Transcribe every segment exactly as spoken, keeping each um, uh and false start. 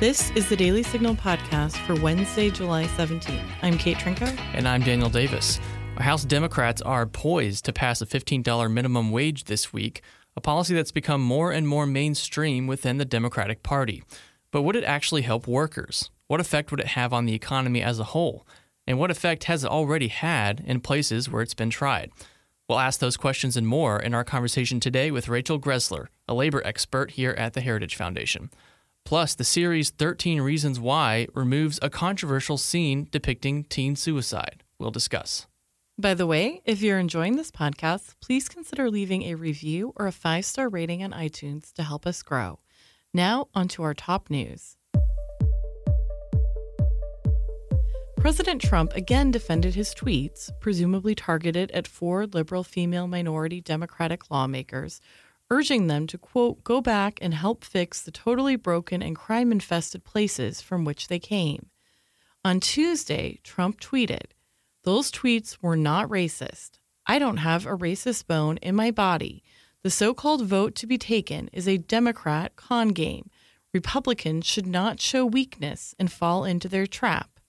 This is the Daily Signal podcast for Wednesday, July seventeenth. I'm Kate Trinko. And I'm Daniel Davis. Our House Democrats are poised to pass a fifteen dollars minimum wage this week, a policy that's become more and more mainstream within the Democratic Party. But would it actually help workers? What effect would it have on the economy as a whole? And what effect has it already had in places where it's been tried? We'll ask those questions and more in our conversation today with Rachel Greszler, a labor expert here at the Heritage Foundation. Plus, the series thirteen Reasons Why removes a controversial scene depicting teen suicide. We'll discuss. By the way, if you're enjoying this podcast, please consider leaving a review or a five-star rating on iTunes to help us grow. Now, onto our top news. President Trump again defended his tweets, presumably targeted at four liberal female minority Democratic lawmakers, urging them to, quote, go back and help fix the totally broken and crime-infested places from which they came. On Tuesday, Trump tweeted, "Those tweets were not racist. I don't have a racist bone in my body. The so-called vote to be taken is a Democrat con game. Republicans should not show weakness and fall into their trap.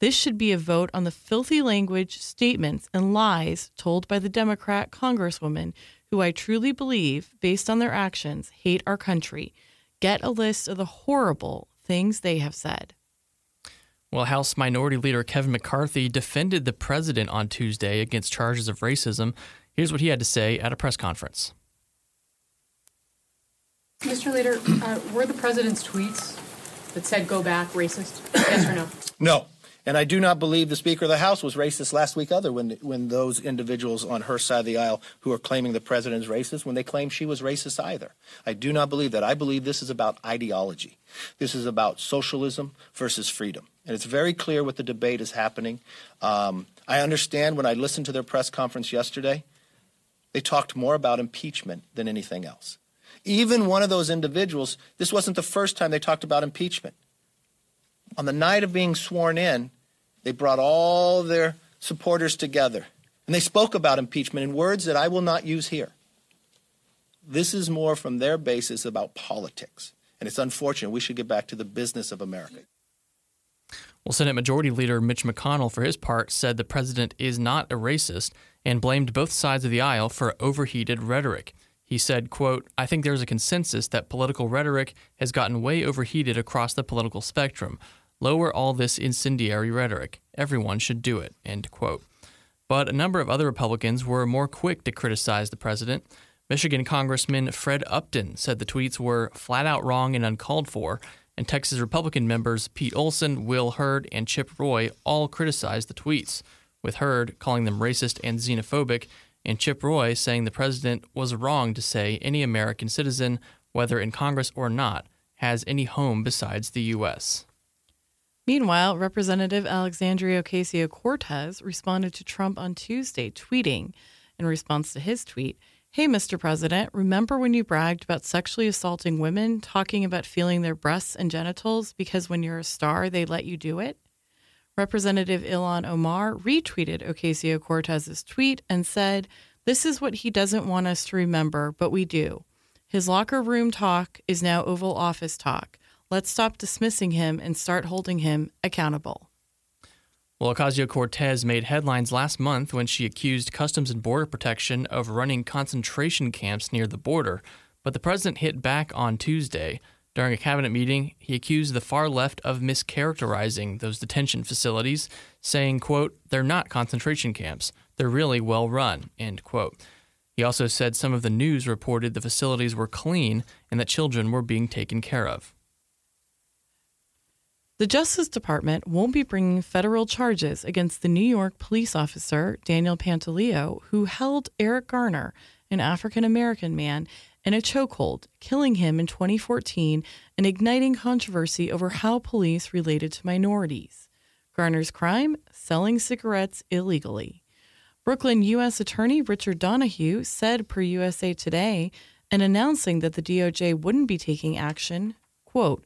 This should be a vote on the filthy language, statements, and lies told by the Democrat congresswoman who I truly believe, based on their actions, hate our country. Get a list of the horrible things they have said." Well, House Minority Leader Kevin McCarthy defended the president on Tuesday against charges of racism. Here's what he had to say at a press conference. Mister Leader, uh, were the president's tweets that said go back racist? Yes or no? No. And I do not believe the Speaker of the House was racist last week other when when those individuals on her side of the aisle who are claiming the president is racist, when they claim she was racist either. I do not believe that. I believe this is about ideology. This is about socialism versus freedom. And it's very clear what the debate is happening. Um, I understand when I listened to their press conference yesterday, they talked more about impeachment than anything else. Even one of those individuals, this wasn't the first time they talked about impeachment. On the night of being sworn in, they brought all their supporters together, and they spoke about impeachment in words that I will not use here. This is more from their basis about politics, and it's unfortunate. We should get back to the business of America. Well, Senate Majority Leader Mitch McConnell, for his part, said the president is not a racist and blamed both sides of the aisle for overheated rhetoric. He said, quote, "I think there's a consensus that political rhetoric has gotten way overheated across the political spectrum. Lower all this incendiary rhetoric. Everyone should do it," end quote. But a number of other Republicans were more quick to criticize the president. Michigan Congressman Fred Upton said the tweets were flat-out wrong and uncalled for, and Texas Republican members Pete Olson, Will Hurd, and Chip Roy all criticized the tweets, with Hurd calling them racist and xenophobic, and Chip Roy saying the president was wrong to say any American citizen, whether in Congress or not, has any home besides the U S Meanwhile, Representative Alexandria Ocasio-Cortez responded to Trump on Tuesday, tweeting, in response to his tweet, "Hey, Mister President, remember when you bragged about sexually assaulting women, talking about feeling their breasts and genitals because when you're a star, they let you do it?" Representative Ilhan Omar retweeted Ocasio-Cortez's tweet and said, "This is what he doesn't want us to remember, but we do. His locker room talk is now Oval Office talk. Let's stop dismissing him and start holding him accountable." Well, Ocasio-Cortez made headlines last month when she accused Customs and Border Protection of running concentration camps near the border, but the president hit back on Tuesday. During a cabinet meeting, he accused the far left of mischaracterizing those detention facilities, saying, quote, "They're not concentration camps. They're really well run," end quote. He also said some of the news reported the facilities were clean and that children were being taken care of. The Justice Department won't be bringing federal charges against the New York police officer Daniel Pantaleo, who held Eric Garner, an African-American man, in a chokehold, killing him in twenty fourteen and igniting controversy over how police related to minorities. Garner's crime? Selling cigarettes illegally. Brooklyn U S Attorney Richard Donahue said per U S A Today, in announcing that the D O J wouldn't be taking action, quote,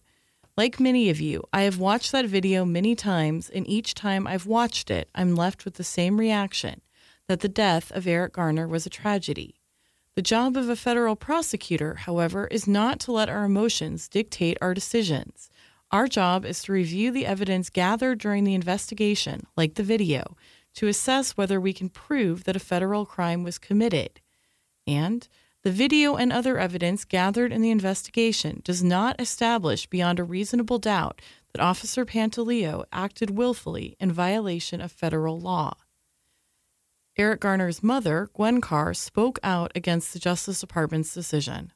"Like many of you, I have watched that video many times, and each time I've watched it, I'm left with the same reaction, that the death of Eric Garner was a tragedy. The job of a federal prosecutor, however, is not to let our emotions dictate our decisions. Our job is to review the evidence gathered during the investigation, like the video, to assess whether we can prove that a federal crime was committed. And the video and other evidence gathered in the investigation does not establish beyond a reasonable doubt that Officer Pantaleo acted willfully in violation of federal law. Eric Garner's mother, Gwen Carr, spoke out against the Justice Department's decision.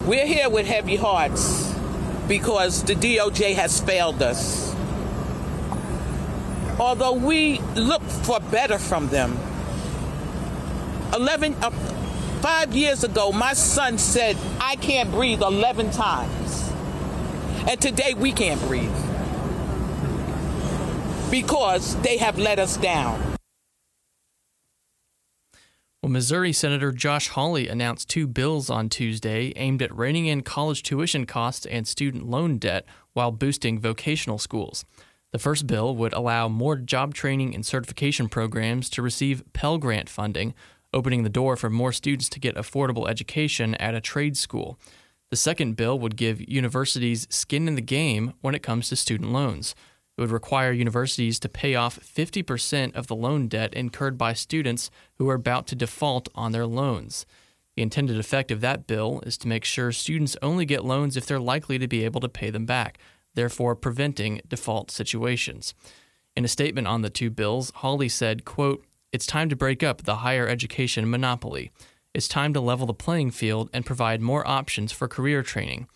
We're here with heavy hearts because the D O J has failed us. Although we look for better from them. Eleven, uh, five years ago, my son said, I can't breathe eleven times. And today we can't breathe because they have let us down. Well, Missouri Senator Josh Hawley announced two bills on Tuesday aimed at reining in college tuition costs and student loan debt while boosting vocational schools. The first bill would allow more job training and certification programs to receive Pell Grant funding, opening the door for more students to get affordable education at a trade school. The second bill would give universities skin in the game when it comes to student loans. It would require universities to pay off fifty percent of the loan debt incurred by students who are about to default on their loans. The intended effect of that bill is to make sure students only get loans if they're likely to be able to pay them back, therefore preventing default situations. In a statement on the two bills, Hawley said, quote, "It's time to break up the higher education monopoly. It's time to level the playing field and provide more options for career training.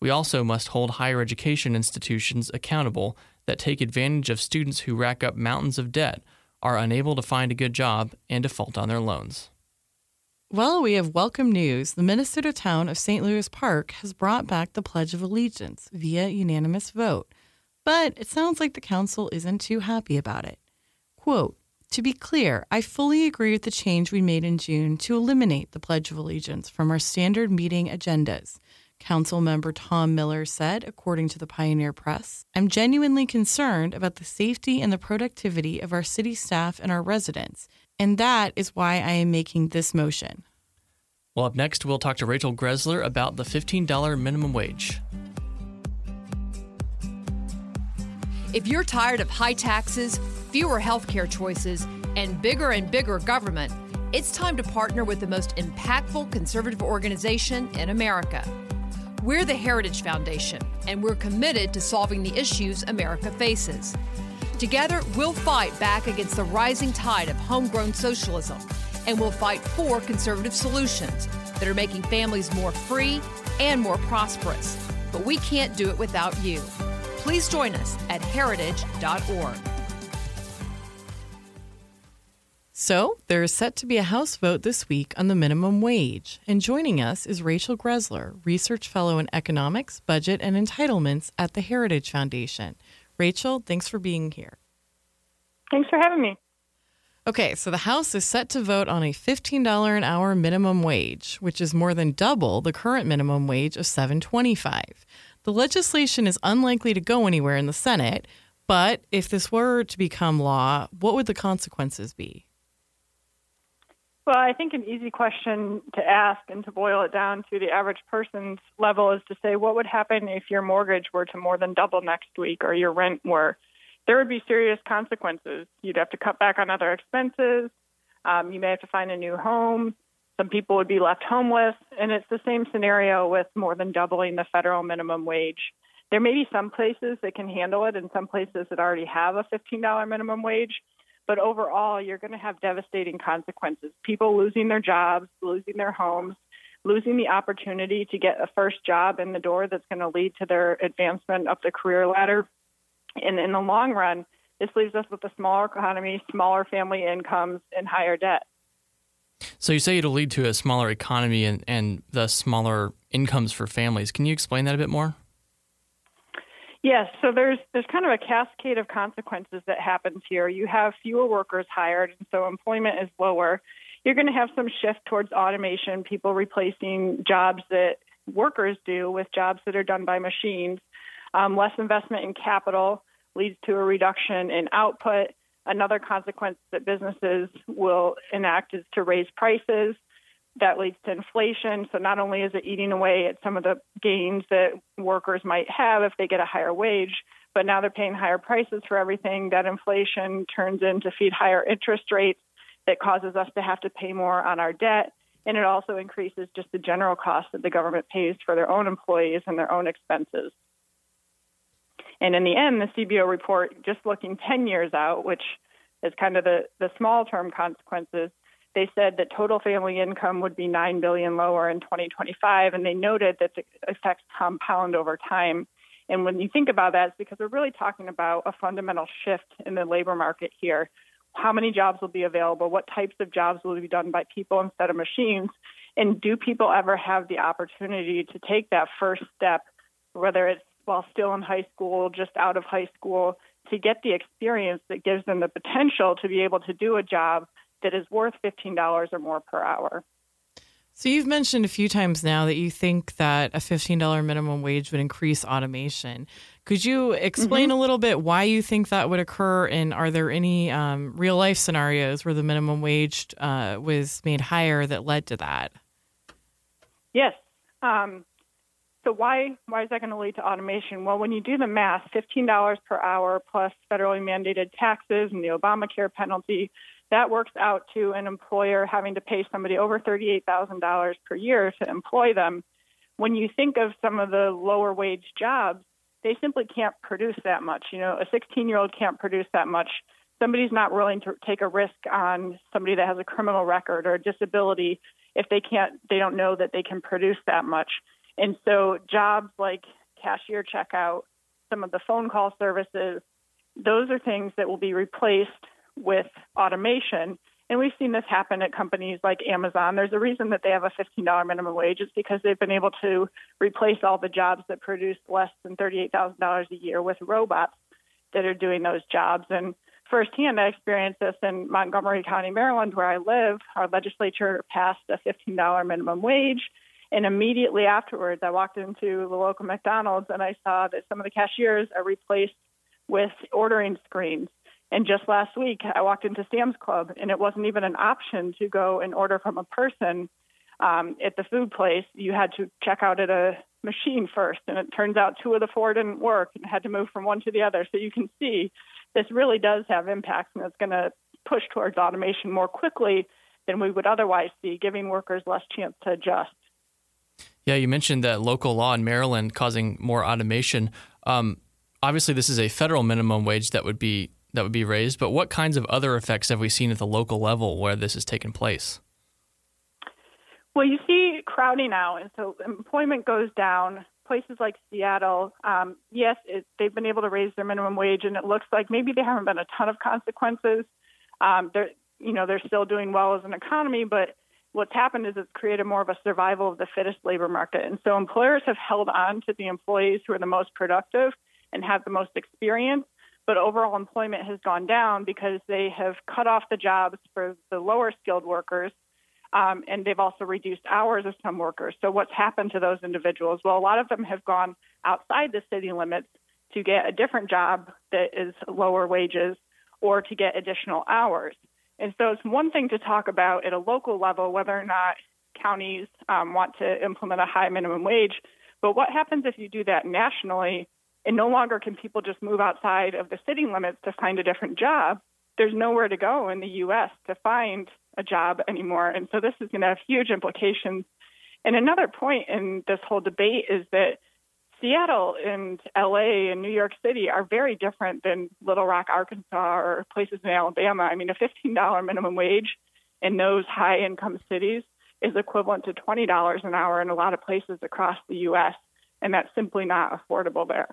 We also must hold higher education institutions accountable that take advantage of students who rack up mountains of debt, are unable to find a good job, and default on their loans." Well, we have welcome news. The Minnesota town of Saint Louis Park has brought back the Pledge of Allegiance via unanimous vote, but it sounds like the council isn't too happy about it. Quote, "To be clear, I fully agree with the change we made in June to eliminate the Pledge of Allegiance from our standard meeting agendas," Council member Tom Miller said, according to the Pioneer Press. "I'm genuinely concerned about the safety and the productivity of our city staff and our residents, and that is why I am making this motion." Well, up next, we'll talk to Rachel Greszler about the fifteen dollars minimum wage. If you're tired of high taxes, fewer healthcare choices, and bigger and bigger government, it's time to partner with the most impactful conservative organization in America. We're the Heritage Foundation, and we're committed to solving the issues America faces. Together, we'll fight back against the rising tide of homegrown socialism, and we'll fight for conservative solutions that are making families more free and more prosperous. But we can't do it without you. Please join us at heritage dot org. So, there is set to be a House vote this week on the minimum wage, and joining us is Rachel Greszler, Research Fellow in Economics, Budget, and Entitlements at the Heritage Foundation. Rachel, thanks for being here. Thanks for having me. Okay, so the House is set to vote on a fifteen dollars an hour minimum wage, which is more than double the current minimum wage of seven dollars and twenty-five cents. The legislation is unlikely to go anywhere in the Senate, but if this were to become law, what would the consequences be? Well, I think an easy question to ask and to boil it down to the average person's level is to say, what would happen if your mortgage were to more than double next week or your rent were? There would be serious consequences. You'd have to cut back on other expenses. Um, you may have to find a new home. Some people would be left homeless. And it's the same scenario with more than doubling the federal minimum wage. There may be some places that can handle it and some places that already have a fifteen dollars minimum wage. But overall, you're going to have devastating consequences. People losing their jobs, losing their homes, losing the opportunity to get a first job in the door that's going to lead to their advancement up the career ladder. And in the long run, this leaves us with a smaller economy, smaller family incomes, and higher debt. So you say it'll lead to a smaller economy and, and thus smaller incomes for families. Can you explain that a bit more? Yes, so there's there's kind of a cascade of consequences that happens here. You have fewer workers hired, and so employment is lower. You're going to have some shift towards automation, people replacing jobs that workers do with jobs that are done by machines. Um, less investment in capital leads to a reduction in output. Another consequence that businesses will enact is to raise prices. That leads to inflation. So not only is it eating away at some of the gains that workers might have if they get a higher wage, but now they're paying higher prices for everything. That inflation turns into feed higher interest rates that causes us to have to pay more on our debt. And it also increases just the general cost that the government pays for their own employees and their own expenses. And in the end, the C B O report, just looking ten years out, which is kind of the, the small-term consequences, they said that total family income would be nine billion dollars lower in twenty twenty-five, and they noted that the effects compound over time. And when you think about that, it's because we're really talking about a fundamental shift in the labor market here. How many jobs will be available? What types of jobs will be done by people instead of machines? And do people ever have the opportunity to take that first step, whether it's while still in high school, just out of high school, to get the experience that gives them the potential to be able to do a job that is worth fifteen dollars or more per hour? So you've mentioned a few times now that you think that a fifteen dollars minimum wage would increase automation. Could you explain mm-hmm. a little bit why you think that would occur? And are there any um, real life scenarios where the minimum wage uh, was made higher that led to that? Yes. Um, so why, why is that going to lead to automation? Well, when you do the math, fifteen dollars per hour plus federally mandated taxes and the Obamacare penalty, that works out to an employer having to pay somebody over thirty-eight thousand dollars per year to employ them. When you think of some of the lower wage jobs, they simply can't produce that much. You know, a sixteen-year-old can't produce that much. Somebody's not willing to take a risk on somebody that has a criminal record or a disability if they can't, they don't know that they can produce that much. And so jobs like cashier checkout, some of the phone call services, those are things that will be replaced with automation. And we've seen this happen at companies like Amazon. There's a reason that they have a fifteen dollars minimum wage. It's because they've been able to replace all the jobs that produce less than thirty-eight thousand dollars a year with robots that are doing those jobs. And firsthand, I experienced this in Montgomery County, Maryland, where I live. Our legislature passed a fifteen dollars minimum wage. And immediately afterwards, I walked into the local McDonald's and I saw that some of the cashiers are replaced with ordering screens. And just last week, I walked into Sam's Club, and it wasn't even an option to go and order from a person um, at the food place. You had to check out at a machine first, and it turns out two of the four didn't work and had to move from one to the other. So you can see this really does have impacts, and it's going to push towards automation more quickly than we would otherwise see, giving workers less chance to adjust. Yeah, you mentioned that local law in Maryland causing more automation. Um, obviously, this is a federal minimum wage that would be that would be raised, but what kinds of other effects have we seen at the local level where this has taken place? Well, you see crowding out, and so employment goes down. Places like Seattle, um, yes, it, they've been able to raise their minimum wage, and it looks like maybe there haven't been a ton of consequences. Um, they're, you know, they're still doing well as an economy, but what's happened is it's created more of a survival of the fittest labor market, and so employers have held on to the employees who are the most productive and have the most experience. But overall employment has gone down because they have cut off the jobs for the lower skilled workers, um, and they've also reduced hours of some workers. So what's happened to those individuals? Well, a lot of them have gone outside the city limits to get a different job that is lower wages or to get additional hours. And so it's one thing to talk about at a local level whether or not counties um, want to implement a high minimum wage. But what happens if you do that nationally? And no longer can people just move outside of the city limits to find a different job. There's nowhere to go in the U S to find a job anymore. And so this is going to have huge implications. And another point in this whole debate is that Seattle and L A and New York City are very different than Little Rock, Arkansas, or places in Alabama. I mean, a fifteen dollars minimum wage in those high-income cities is equivalent to twenty dollars an hour in a lot of places across the U S, and that's simply not affordable there.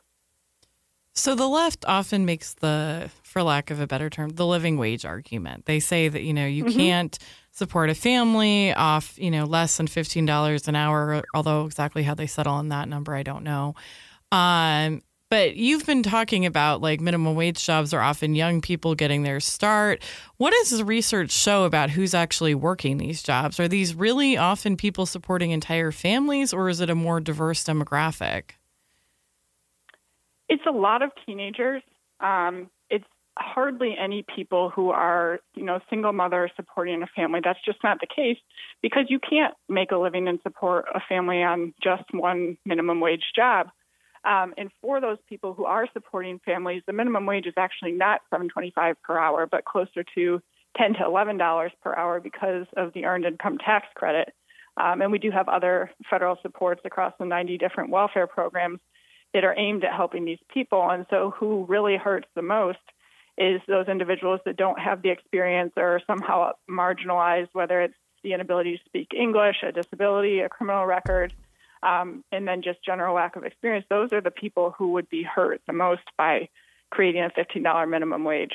So the left often makes the, for lack of a better term, the living wage argument. They say that, you know, you mm-hmm. can't support a family off, you know, less than fifteen dollars an hour, although exactly how they settle on that number, I don't know. Um, but you've been talking about like minimum wage jobs are often young people getting their start. What does the research show about who's actually working these jobs? Are these really often people supporting entire families, or is it a more diverse demographic? It's a lot of teenagers. Um, it's hardly any people who are, you know, single mothers supporting a family. That's just not the case, because you can't make a living and support a family on just one minimum wage job. Um, and for those people who are supporting families, the minimum wage is actually not seven twenty-five per hour, but closer to ten to eleven dollars per hour because of the Earned Income Tax Credit. Um, and we do have other federal supports across the ninety different welfare programs that are aimed at helping these people. And so who really hurts the most is those individuals that don't have the experience or are somehow marginalized, whether it's the inability to speak English, a disability, a criminal record, um, and then just general lack of experience. Those are the people who would be hurt the most by creating a fifteen dollars minimum wage.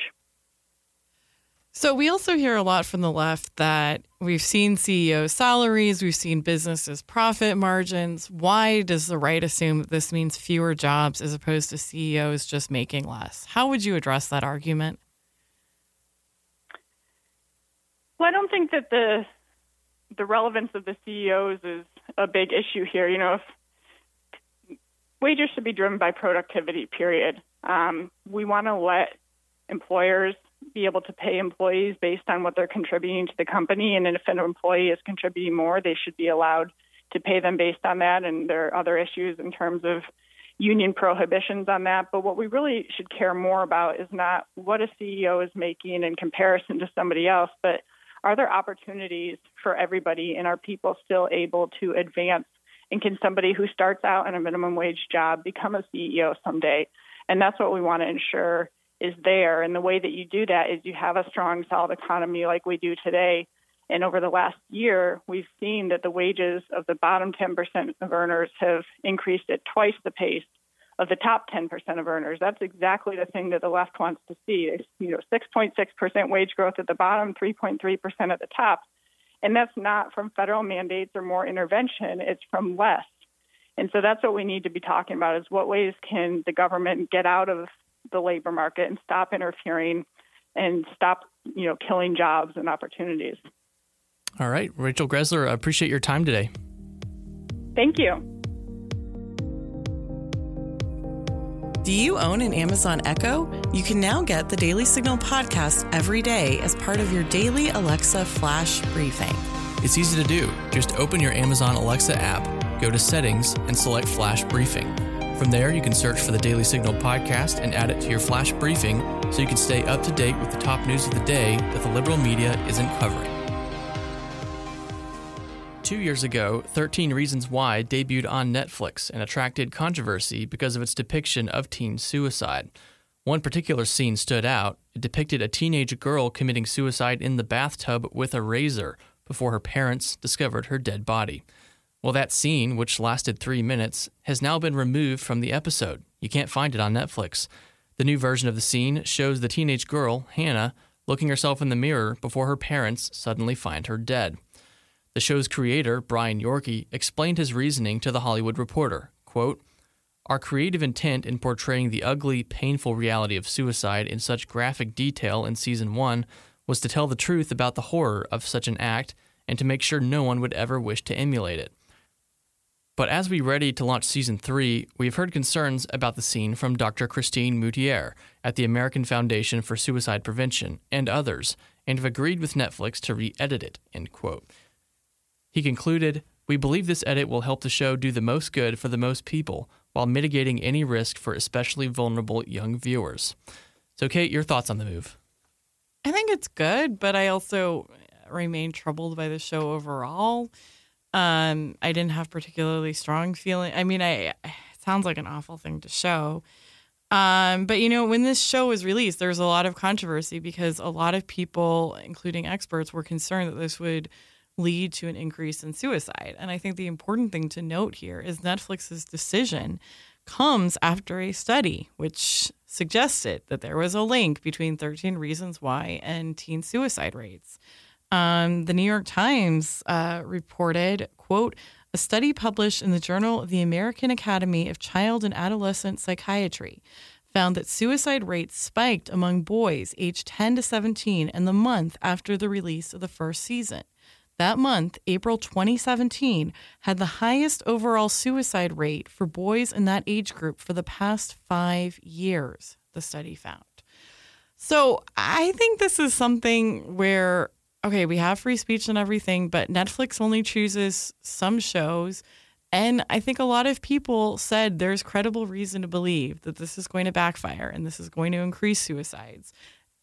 So we also hear a lot from the left that we've seen C E O salaries, we've seen businesses' profit margins. Why does the right assume that this means fewer jobs as opposed to C E Os just making less? How would you address that argument? Well, I don't think that the the relevance of the C E Os is a big issue here. You know, if wages should be driven by productivity, period. Um, we want to let employers be able to pay employees based on what they're contributing to the company. And if an employee is contributing more, they should be allowed to pay them based on that. And there are other issues in terms of union prohibitions on that. But what we really should care more about is not what a C E O is making in comparison to somebody else, but are there opportunities for everybody, and are people still able to advance? And can somebody who starts out on a minimum wage job become a C E O someday? And that's what we want to ensure is there. And the way that you do that is you have a strong, solid economy like we do today. And over the last year, we've seen that the wages of the bottom ten percent of earners have increased at twice the pace of the top ten percent of earners. That's exactly the thing that the left wants to see. It's, you know, six point six percent wage growth at the bottom, three point three percent at the top. And that's not from federal mandates or more intervention. It's from less. And so that's what we need to be talking about, is what ways can the government get out of the labor market and stop interfering and stop, you know, killing jobs and opportunities. All right. Rachel Greszler, I appreciate your time today. Thank you. Do you own an Amazon Echo? You can now get the Daily Signal podcast every day as part of your daily Alexa flash briefing. It's easy to do. Just open your Amazon Alexa app, go to settings, and select flash briefing. From there, you can search for the Daily Signal podcast and add it to your flash briefing so you can stay up to date with the top news of the day that the liberal media isn't covering. Two years ago, thirteen Reasons Why debuted on Netflix and attracted controversy because of its depiction of teen suicide. One particular scene stood out. It depicted a teenage girl committing suicide in the bathtub with a razor before her parents discovered her dead body. Well, that scene, which lasted three minutes, has now been removed from the episode. You can't find it on Netflix. The new version of the scene shows the teenage girl, Hannah, looking herself in the mirror before her parents suddenly find her dead. The show's creator, Brian Yorkey, explained his reasoning to The Hollywood Reporter, quote, "Our creative intent in portraying the ugly, painful reality of suicide in such graphic detail in season one was to tell the truth about the horror of such an act and to make sure no one would ever wish to emulate it. But as we ready to launch season three, we have heard concerns about the scene from Doctor Christine Moutier at the American Foundation for Suicide Prevention and others, and have agreed with Netflix to re-edit it," end quote. He concluded, "We believe this edit will help the show do the most good for the most people while mitigating any risk for especially vulnerable young viewers." So, Kate, your thoughts on the move? I think it's good, but I also remain troubled by the show overall. Um, I didn't have particularly strong feeling. I mean, I it sounds like an awful thing to show. Um, but, you know, when this show was released, there was a lot of controversy because a lot of people, including experts, were concerned that this would lead to an increase in suicide. And I think the important thing to note here is Netflix's decision comes after a study which suggested that there was a link between thirteen Reasons Why and teen suicide rates. Um, the New York Times uh, reported, quote, "A study published in the Journal of the American Academy of Child and Adolescent Psychiatry found that suicide rates spiked among boys aged ten to seventeen in the month after the release of the first season. That month, April twenty seventeen, had the highest overall suicide rate for boys in that age group for the past five years, the study found. So I think this is something where, okay, we have free speech and everything, but Netflix only chooses some shows. And I think a lot of people said there's credible reason to believe that this is going to backfire and this is going to increase suicides.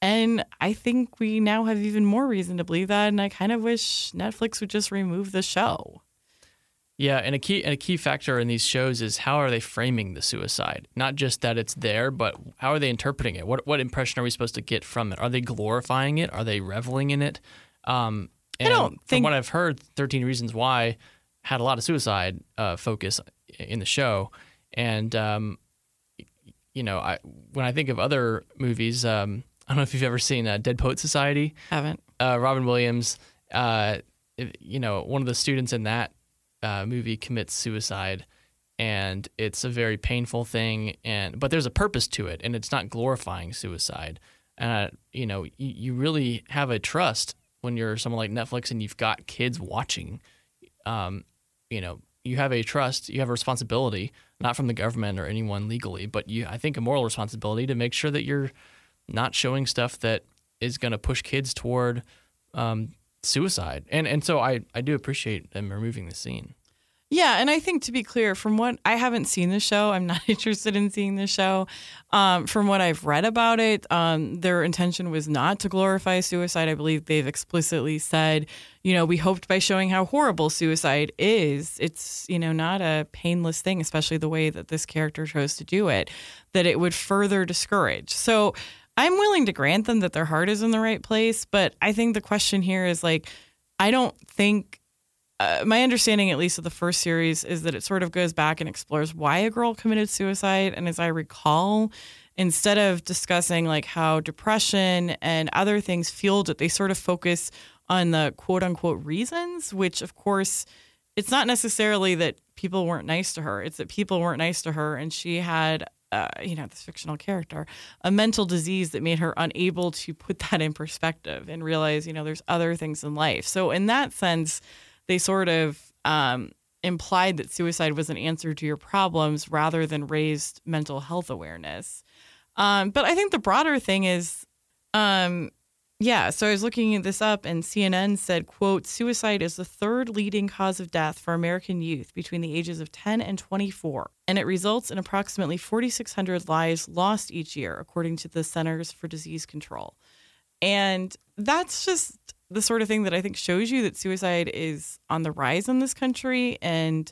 And I think we now have even more reason to believe that. And I kind of wish Netflix would just remove the show. Yeah, and a key and a key factor in these shows is how are they framing the suicide? Not just that it's there, but how are they interpreting it? What what impression are we supposed to get from it? Are they glorifying it? Are they reveling in it? Um, and I don't think... From what I've heard, thirteen Reasons Why had a lot of suicide uh, focus in the show. And, um, you know, I when I think of other movies, um, I don't know if you've ever seen uh, Dead Poet Society. Haven't. Uh, Robin Williams, uh, you know, one of the students in that Uh, movie commits suicide, and it's a very painful thing, and but there's a purpose to it, and it's not glorifying suicide. And uh, you know, you, you really have a trust when you're someone like Netflix and you've got kids watching. Um, you know, you have a trust, you have a responsibility, not from the government or anyone legally, but you, I think, a moral responsibility to make sure that you're not showing stuff that is going to push kids toward um, suicide. And and so I, I do appreciate them removing the scene. Yeah, and I think, to be clear, from what I haven't seen the show, I'm not interested in seeing the show. Um, from what I've read about it, um, their intention was not to glorify suicide. I believe they've explicitly said, you know, we hoped by showing how horrible suicide is, it's, you know, not a painless thing, especially the way that this character chose to do it, that it would further discourage. So I'm willing to grant them that their heart is in the right place, but I think the question here is, like, I don't think, uh, my understanding at least of the first series is that it sort of goes back and explores why a girl committed suicide. And as I recall, instead of discussing like how depression and other things fueled it, they sort of focus on the quote unquote reasons, which of course, it's not necessarily that people weren't nice to her. It's that people weren't nice to her and she had Uh, you know, this fictional character, a mental disease that made her unable to put that in perspective and realize, you know, there's other things in life. So in that sense, they sort of um, implied that suicide was an answer to your problems rather than raised mental health awareness. Um, but I think the broader thing is, um, yeah, so I was looking this up and C N N said, quote, suicide is the third leading cause of death for American youth between the ages of ten and twenty-four, and it results in approximately four thousand six hundred lives lost each year, according to the Centers for Disease Control. And that's just the sort of thing that I think shows you that suicide is on the rise in this country. And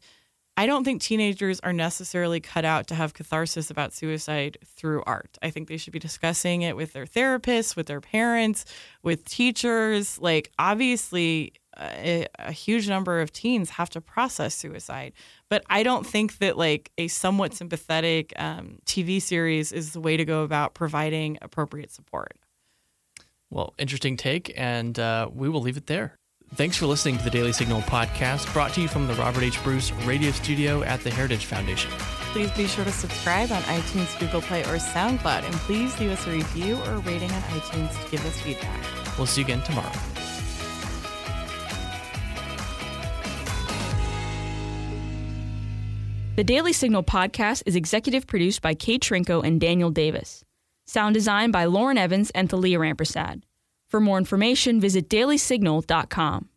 I don't think teenagers are necessarily cut out to have catharsis about suicide through art. I think they should be discussing it with their therapists, with their parents, with teachers. Like, obviously, a, a huge number of teens have to process suicide. But I don't think that, like, a somewhat sympathetic um, T V series is the way to go about providing appropriate support. Well, interesting take, and uh, we will leave it there. Thanks for listening to the Daily Signal podcast, brought to you from the Robert H. Bruce Radio Studio at the Heritage Foundation. Please be sure to subscribe on iTunes, Google Play, or SoundCloud, and please leave us a review or rating on iTunes to give us feedback. We'll see you again tomorrow. The Daily Signal podcast is executive produced by Kate Trinko and Daniel Davis. Sound design by Lauren Evans and Thalia Rampersad. For more information, visit daily signal dot com.